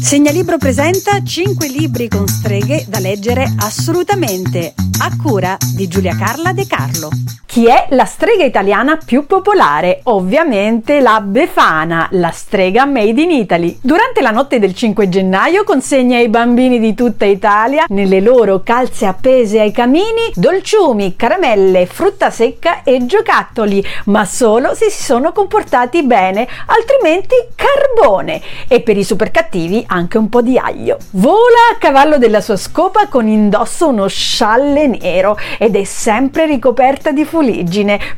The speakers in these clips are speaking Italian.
Segnalibro presenta 5 libri con streghe da leggere assolutamente, a cura di Giulia Carla De Carlo. Chi è la strega italiana più popolare? Ovviamente la Befana, la strega made in Italy. Durante la notte del 5 gennaio consegna ai bambini di tutta Italia, nelle loro calze appese ai camini, dolciumi, caramelle, frutta secca e giocattoli, ma solo se si sono comportati bene, altrimenti carbone, e per i super cattivi anche un po' di aglio. Vola a cavallo della sua scopa con indosso uno scialle nero ed è sempre ricoperta di fuliggine.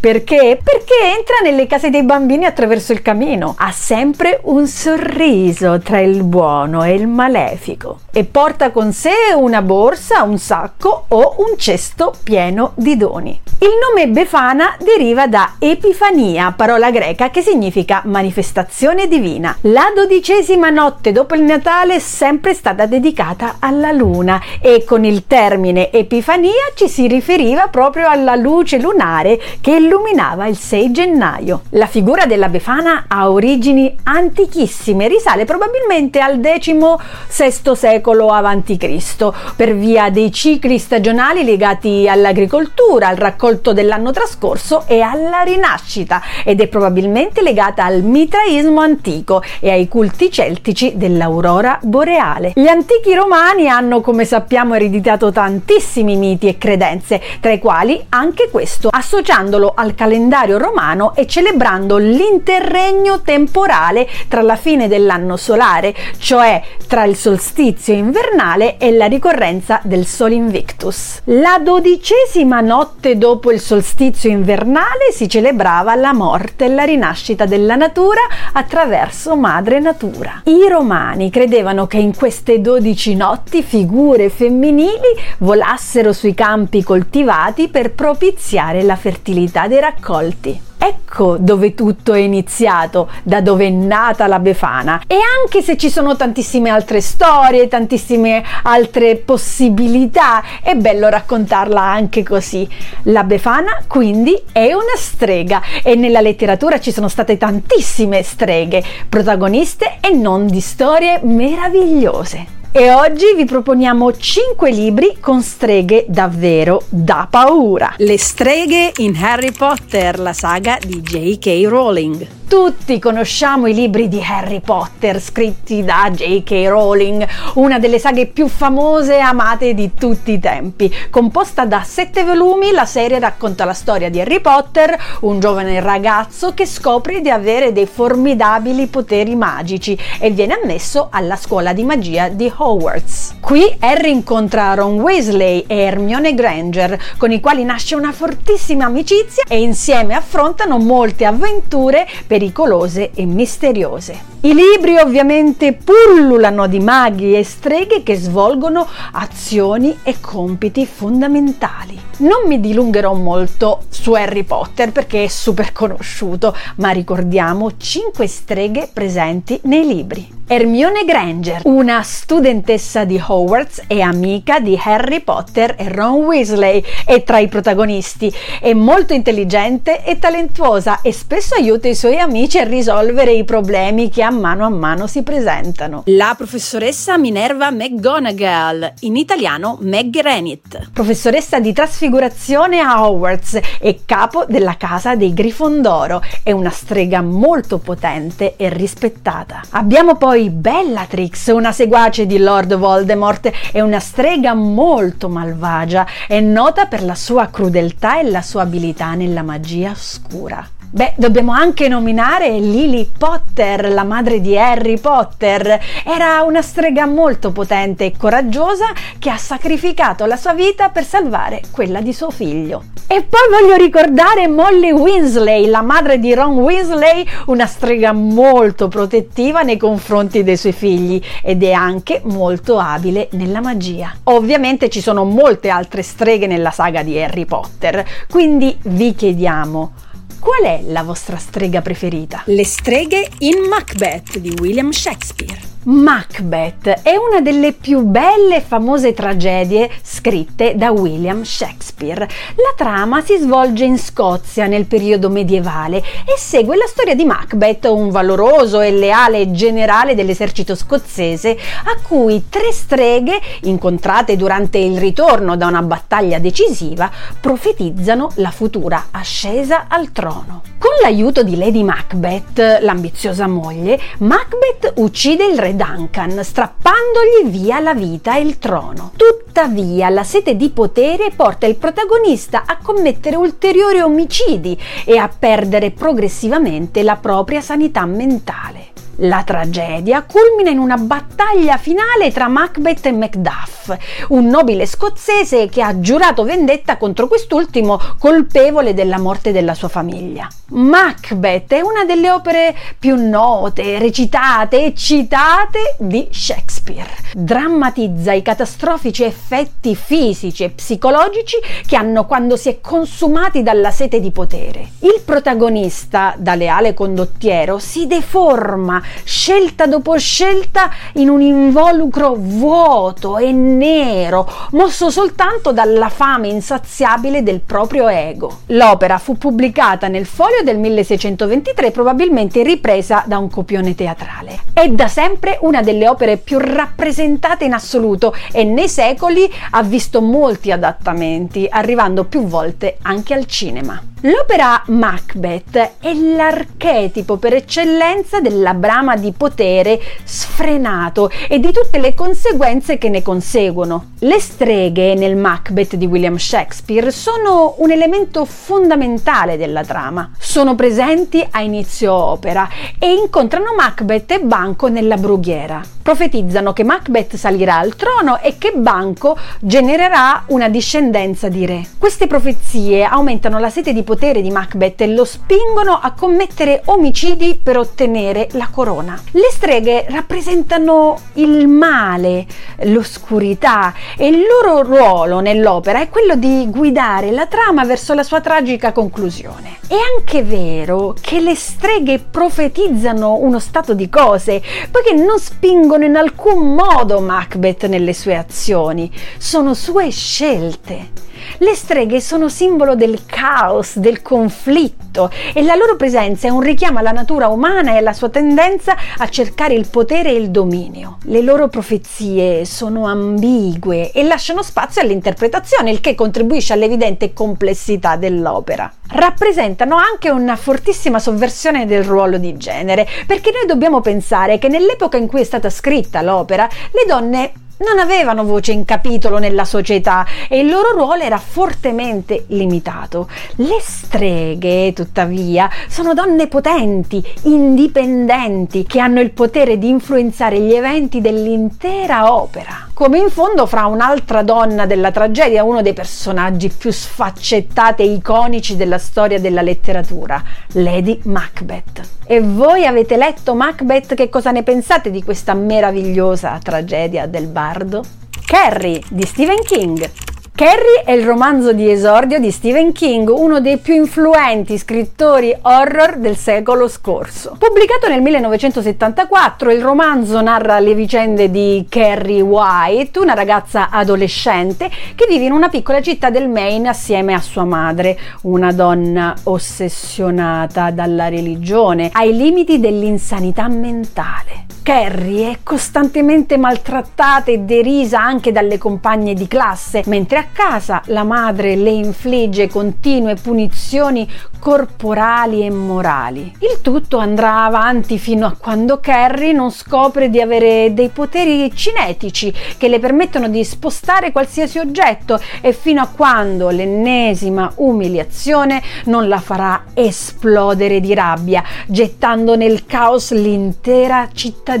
Perché? Perché entra nelle case dei bambini attraverso il camino. Ha sempre un sorriso tra il buono e il malefico e porta con sé una borsa, un sacco o un cesto pieno di doni. Il nome Befana deriva da Epifania, parola greca che significa manifestazione divina. La 12ª notte dopo il Natale è sempre stata dedicata alla Luna e con il termine Epifania ci si riferiva proprio alla luce lunare che illuminava il 6 gennaio. La figura della Befana ha origini antichissime, risale probabilmente al X secolo a.C. per via dei cicli stagionali legati all'agricoltura, al raccolto dell'anno trascorso e alla rinascita, ed è probabilmente legata al mitraismo antico e ai culti celtici dell'aurora boreale. Gli antichi romani hanno, come sappiamo, ereditato tantissimi miti e credenze, tra i quali anche questo, associandolo al calendario romano e celebrando l'interregno temporale tra la fine dell'anno solare, cioè tra il solstizio invernale e la ricorrenza del Sol Invictus. La 12ª notte dopo il solstizio invernale si celebrava la morte e la rinascita della natura attraverso Madre Natura. I romani credevano che in queste 12 notti figure femminili volassero sui campi coltivati per propiziare la fertilità dei raccolti. Ecco dove tutto è iniziato, da dove è nata la Befana. E anche se ci sono tantissime altre storie, tantissime altre possibilità, è bello raccontarla anche così. La Befana quindi è una strega e nella letteratura ci sono state tantissime streghe, protagoniste e non, di storie meravigliose. E oggi vi proponiamo 5 libri con streghe davvero da paura. Le streghe in Harry Potter, la saga di J.K. Rowling. Tutti conosciamo i libri di Harry Potter scritti da J.K. Rowling, una delle saghe più famose e amate di tutti i tempi. Composta da 7 volumi, la serie racconta la storia di Harry Potter, un giovane ragazzo che scopre di avere dei formidabili poteri magici e viene ammesso alla scuola di magia di Hogwarts. Qui Harry incontra Ron Weasley e Hermione Granger, con i quali nasce una fortissima amicizia e insieme affrontano molte avventure pericolose e misteriose. I libri ovviamente pullulano di maghi e streghe che svolgono azioni e compiti fondamentali. Non mi dilungherò molto su Harry Potter perché è super conosciuto, ma ricordiamo 5 streghe presenti nei libri. Hermione Granger, una studentessa di Hogwarts e amica di Harry Potter e Ron Weasley, è tra i protagonisti. È molto intelligente e talentuosa e spesso aiuta i suoi amici a risolvere i problemi che a mano si presentano. La professoressa Minerva McGonagall, in italiano McGranitt, professoressa di trasfigurazione a Hogwarts e capo della casa dei Grifondoro, è una strega molto potente e rispettata. Abbiamo poi Bellatrix, una seguace di Lord Voldemort, è una strega molto malvagia, è nota per la sua crudeltà e la sua abilità nella magia oscura. Beh, dobbiamo anche nominare Lily Potter, la madre di Harry Potter. Era una strega molto potente e coraggiosa che ha sacrificato la sua vita per salvare quella di suo figlio. E poi voglio ricordare Molly Weasley, la madre di Ron Weasley, una strega molto protettiva nei confronti dei suoi figli ed è anche molto abile nella magia. Ovviamente ci sono molte altre streghe nella saga di Harry Potter, quindi vi chiediamo: qual è la vostra strega preferita? Le streghe in Macbeth di William Shakespeare. Macbeth è una delle più belle e famose tragedie scritte da William Shakespeare. La trama si svolge in Scozia nel periodo medievale e segue la storia di Macbeth, un valoroso e leale generale dell'esercito scozzese, a cui tre streghe, incontrate durante il ritorno da una battaglia decisiva, profetizzano la futura ascesa al trono. Con l'aiuto di Lady Macbeth, l'ambiziosa moglie, Macbeth uccide il re Duncan, strappandogli via la vita e il trono. Tuttavia, la sete di potere porta il protagonista a commettere ulteriori omicidi e a perdere progressivamente la propria sanità mentale. La tragedia culmina in una battaglia finale tra Macbeth e Macduff, un nobile scozzese che ha giurato vendetta contro quest'ultimo, colpevole della morte della sua famiglia. Macbeth è una delle opere più note, recitate e citate di Shakespeare. Drammatizza i catastrofici effetti fisici e psicologici che hanno quando si è consumati dalla sete di potere. Il protagonista, da leale condottiero, si deforma scelta dopo scelta in un involucro vuoto e nero, mosso soltanto dalla fame insaziabile del proprio ego. L'opera fu pubblicata nel Folio del 1623, probabilmente ripresa da un copione teatrale. È da sempre una delle opere più rappresentate in assoluto e nei secoli ha visto molti adattamenti, arrivando più volte anche al cinema. L'opera Macbeth è l'archetipo per eccellenza della brama di potere sfrenato e di tutte le conseguenze che ne conseguono. Le streghe nel Macbeth di William Shakespeare sono un elemento fondamentale della trama. Sono presenti a inizio opera e incontrano Macbeth e Banco nella brughiera. Profetizzano che Macbeth salirà al trono e che Banco genererà una discendenza di re. Queste profezie aumentano la sete di potere di Macbeth e lo spingono a commettere omicidi per ottenere la corona. Le streghe rappresentano il male, l'oscurità, e il loro ruolo nell'opera è quello di guidare la trama verso la sua tragica conclusione. È anche vero che le streghe profetizzano uno stato di cose, poiché non spingono in alcun modo Macbeth nelle sue azioni, sono sue scelte. Le streghe sono simbolo del caos, del conflitto, e la loro presenza è un richiamo alla natura umana e alla sua tendenza a cercare il potere e il dominio. Le loro profezie sono ambigue e lasciano spazio all'interpretazione, il che contribuisce all'evidente complessità dell'opera. Rappresentano anche una fortissima sovversione del ruolo di genere, perché noi dobbiamo pensare che nell'epoca in cui è stata scritta l'opera, le donne non avevano voce in capitolo nella società e il loro ruolo era fortemente limitato. Le streghe, tuttavia, sono donne potenti, indipendenti, che hanno il potere di influenzare gli eventi dell'intera opera. Come in fondo fra un'altra donna della tragedia, uno dei personaggi più sfaccettati e iconici della storia della letteratura, Lady Macbeth. E voi avete letto Macbeth? Che cosa ne pensate di questa meravigliosa tragedia del bardo? Carrie di Stephen King. Carrie è il romanzo di esordio di Stephen King, uno dei più influenti scrittori horror del secolo scorso. Pubblicato nel 1974, il romanzo narra le vicende di Carrie White, una ragazza adolescente che vive in una piccola città del Maine assieme a sua madre, una donna ossessionata dalla religione, ai limiti dell'insanità mentale. Carrie è costantemente maltrattata e derisa anche dalle compagne di classe, mentre a casa la madre le infligge continue punizioni corporali e morali. Il tutto andrà avanti fino a quando Carrie non scopre di avere dei poteri cinetici che le permettono di spostare qualsiasi oggetto, e fino a quando l'ennesima umiliazione non la farà esplodere di rabbia, gettando nel caos l'intera cittadina.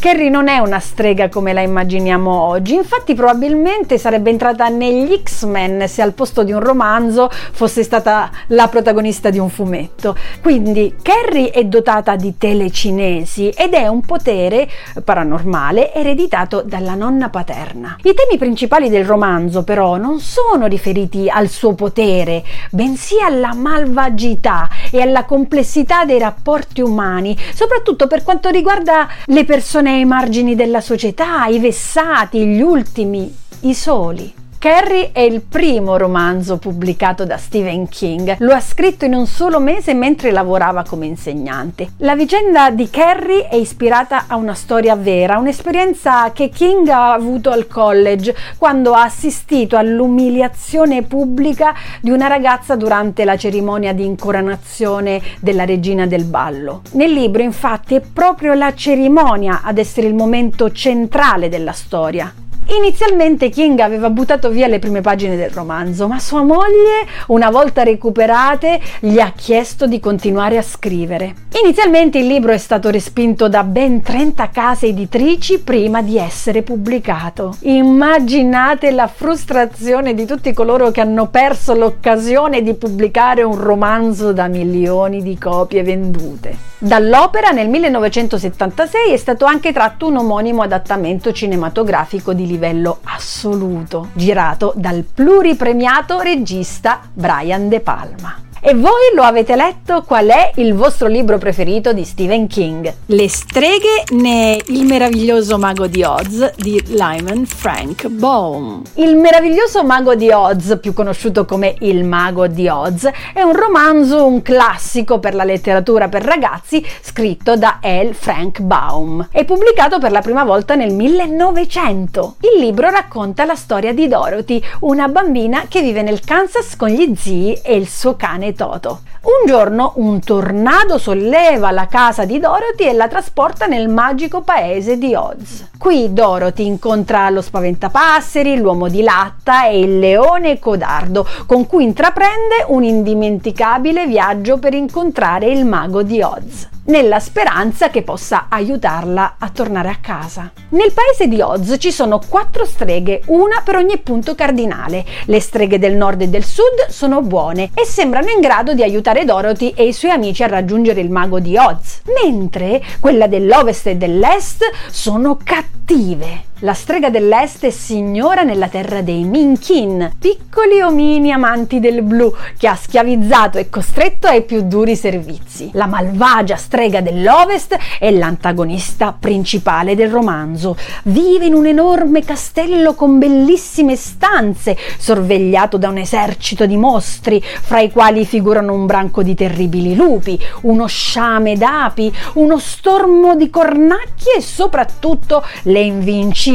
Carrie non è una strega come la immaginiamo oggi, infatti probabilmente sarebbe entrata negli negli X-Men se al posto di un romanzo fosse stata la protagonista di un fumetto. Quindi Carrie è dotata di telecinesi ed è un potere paranormale ereditato dalla nonna paterna. I temi principali del romanzo però non sono riferiti al suo potere, bensì alla malvagità e alla complessità dei rapporti umani, soprattutto per quanto riguarda le persone ai margini della società, i vessati, gli ultimi, i soli. Carrie è il primo romanzo pubblicato da Stephen King, lo ha scritto in un solo mese mentre lavorava come insegnante. La vicenda di Carrie è ispirata a una storia vera, un'esperienza che King ha avuto al college quando ha assistito all'umiliazione pubblica di una ragazza durante la cerimonia di incoronazione della regina del ballo. Nel libro, infatti, è proprio la cerimonia ad essere il momento centrale della storia. Inizialmente King aveva buttato via le prime pagine del romanzo, ma sua moglie, una volta recuperate, gli ha chiesto di continuare a scrivere. Inizialmente il libro è stato respinto da ben 30 case editrici prima di essere pubblicato. Immaginate la frustrazione di tutti coloro che hanno perso l'occasione di pubblicare un romanzo da milioni di copie vendute. Dall'opera nel 1976 è stato anche tratto un omonimo adattamento cinematografico di livello assoluto, girato dal pluripremiato regista Brian De Palma. E voi lo avete letto? Qual è il vostro libro preferito di Stephen King? Le streghe né Il meraviglioso mago di Oz di Lyman Frank Baum. Il meraviglioso mago di Oz, più conosciuto come Il mago di Oz, è un romanzo, un classico per la letteratura per ragazzi, scritto da L. Frank Baum e pubblicato per la prima volta nel 1900. Il libro racconta la storia di Dorothy, una bambina che vive nel Kansas con gli zii e il suo cane Toto. Un giorno un tornado solleva la casa di Dorothy e la trasporta nel magico paese di Oz. Qui Dorothy incontra lo spaventapasseri, l'uomo di latta e il leone codardo, con cui intraprende un indimenticabile viaggio per incontrare il mago di Oz, nella speranza che possa aiutarla a tornare a casa. Nel paese di Oz ci sono 4 streghe, una per ogni punto cardinale. Le streghe del nord e del sud sono buone e sembrano in grado di aiutare Dorothy e i suoi amici a raggiungere il mago di Oz, mentre quella dell'ovest e dell'est sono cattive. La strega dell'est è signora nella terra dei Minkin, piccoli omini amanti del blu che ha schiavizzato e costretto ai più duri servizi. La malvagia strega dell'ovest è l'antagonista principale del romanzo. Vive in un enorme castello con bellissime stanze, sorvegliato da un esercito di mostri, fra i quali figurano un branco di terribili lupi, uno sciame d'api, uno stormo di cornacchie e soprattutto le invincibili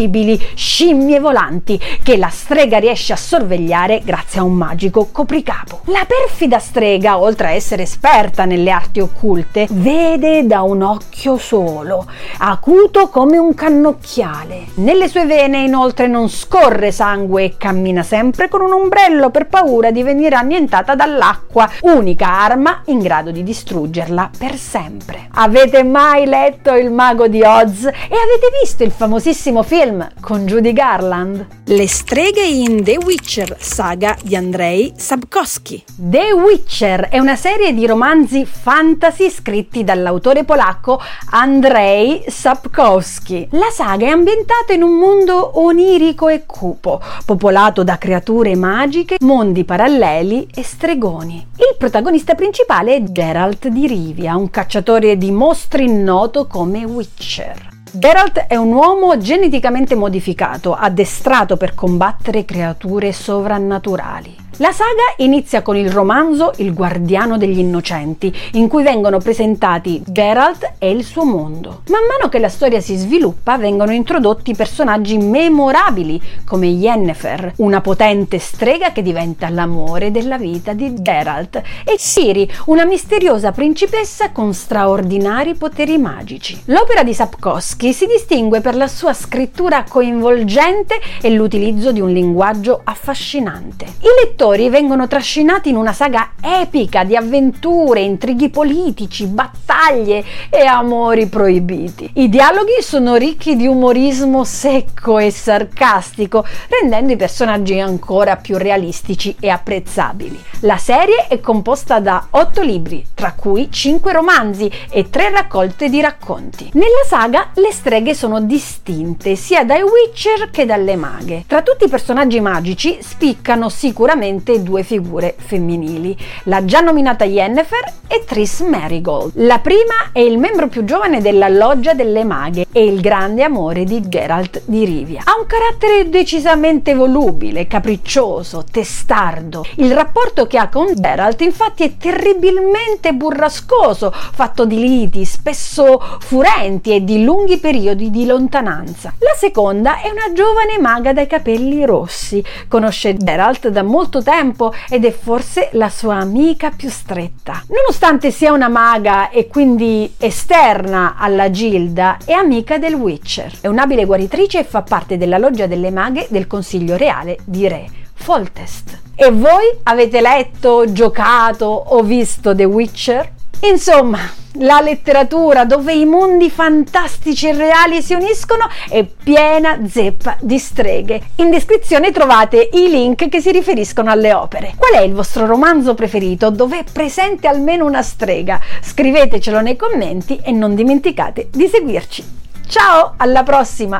scimmie volanti che la strega riesce a sorvegliare grazie a un magico copricapo. La perfida strega, oltre a essere esperta nelle arti occulte, vede da un occhio solo, acuto come un cannocchiale. Nelle sue vene inoltre non scorre sangue e cammina sempre con un ombrello per paura di venire annientata dall'acqua, unica arma in grado di distruggerla per sempre. Avete mai letto Il mago di Oz? E avete visto il famosissimo film con Judy Garland? Le streghe in The Witcher, saga di Andrzej Sapkowski. The Witcher è una serie di romanzi fantasy scritti dall'autore polacco Andrzej Sapkowski. La saga è ambientata in un mondo onirico e cupo, popolato da creature magiche, mondi paralleli e stregoni. Il protagonista principale è Geralt di Rivia, un cacciatore di mostri noto come Witcher. Geralt è un uomo geneticamente modificato, addestrato per combattere creature sovrannaturali. La saga inizia con il romanzo Il guardiano degli innocenti, in cui vengono presentati Geralt e il suo mondo. Man mano che la storia si sviluppa, vengono introdotti personaggi memorabili come Yennefer, una potente strega che diventa l'amore della vita di Geralt, e Ciri, una misteriosa principessa con straordinari poteri magici. L'opera di Sapkowski si distingue per la sua scrittura coinvolgente e l'utilizzo di un linguaggio affascinante. I lettori giocatori vengono trascinati in una saga epica di avventure, intrighi politici, battaglie e amori proibiti. I dialoghi sono ricchi di umorismo secco e sarcastico, rendendo i personaggi ancora più realistici e apprezzabili. La serie è composta da 8 libri, tra cui 5 romanzi e 3 raccolte di racconti. Nella saga le streghe sono distinte sia dai Witcher che dalle maghe. Tra tutti i personaggi magici spiccano sicuramente 2 figure femminili, la già nominata Yennefer e Triss Marigold. La prima è il membro più giovane della loggia delle maghe e il grande amore di Geralt di Rivia. Ha un carattere decisamente volubile, capriccioso, testardo. Il rapporto che ha con Geralt infatti è terribilmente burrascoso, fatto di liti, spesso furenti e di lunghi periodi di lontananza. La seconda è una giovane maga dai capelli rossi, conosce Geralt da molto tempo ed è forse la sua amica più stretta. Nonostante sia una maga e quindi esterna alla gilda, è amica del Witcher. È un'abile guaritrice e fa parte della loggia delle maghe del Consiglio Reale di Re Foltest. E voi avete letto, giocato o visto The Witcher? Insomma, la letteratura dove i mondi fantastici e reali si uniscono è piena zeppa di streghe. In descrizione trovate i link che si riferiscono alle opere. Qual è il vostro romanzo preferito dove è presente almeno una strega? Scrivetecelo nei commenti e non dimenticate di seguirci. Ciao, alla prossima!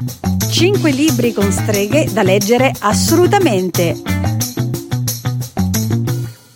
5 libri con streghe da leggere assolutamente!